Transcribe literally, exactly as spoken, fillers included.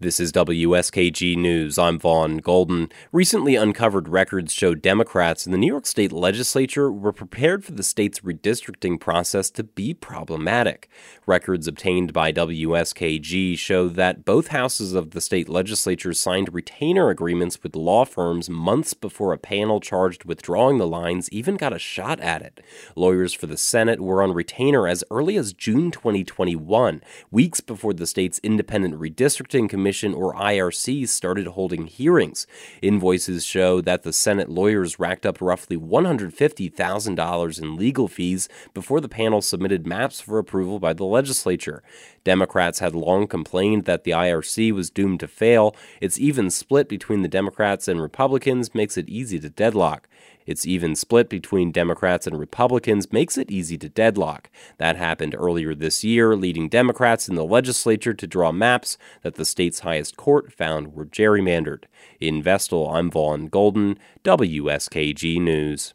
This is W S K G News. I'm Vaughn Golden. Recently uncovered records show Democrats in the New York State legislature were prepared for the state's redistricting process to be problematic. Records obtained by W S K G show that both houses of the state legislature signed retainer agreements with law firms months before a panel charged with drawing the lines even got a shot at it. Lawyers for the Senate were on retainer as early as June twenty twenty-one, weeks before the state's Independent Redistricting Committee or I R C started holding hearings. Invoices show that the Senate lawyers racked up roughly one hundred fifty thousand dollars in legal fees before the panel submitted maps for approval by the legislature. Democrats had long complained that the I R C was doomed to fail. Its even split between the Democrats and Republicans makes it easy to deadlock. Its even split between Democrats and Republicans makes it easy to deadlock. That happened earlier this year, leading Democrats in the legislature to draw maps that the state's highest court found were gerrymandered. In Vestal, I'm Vaughn Golden, W S K G News.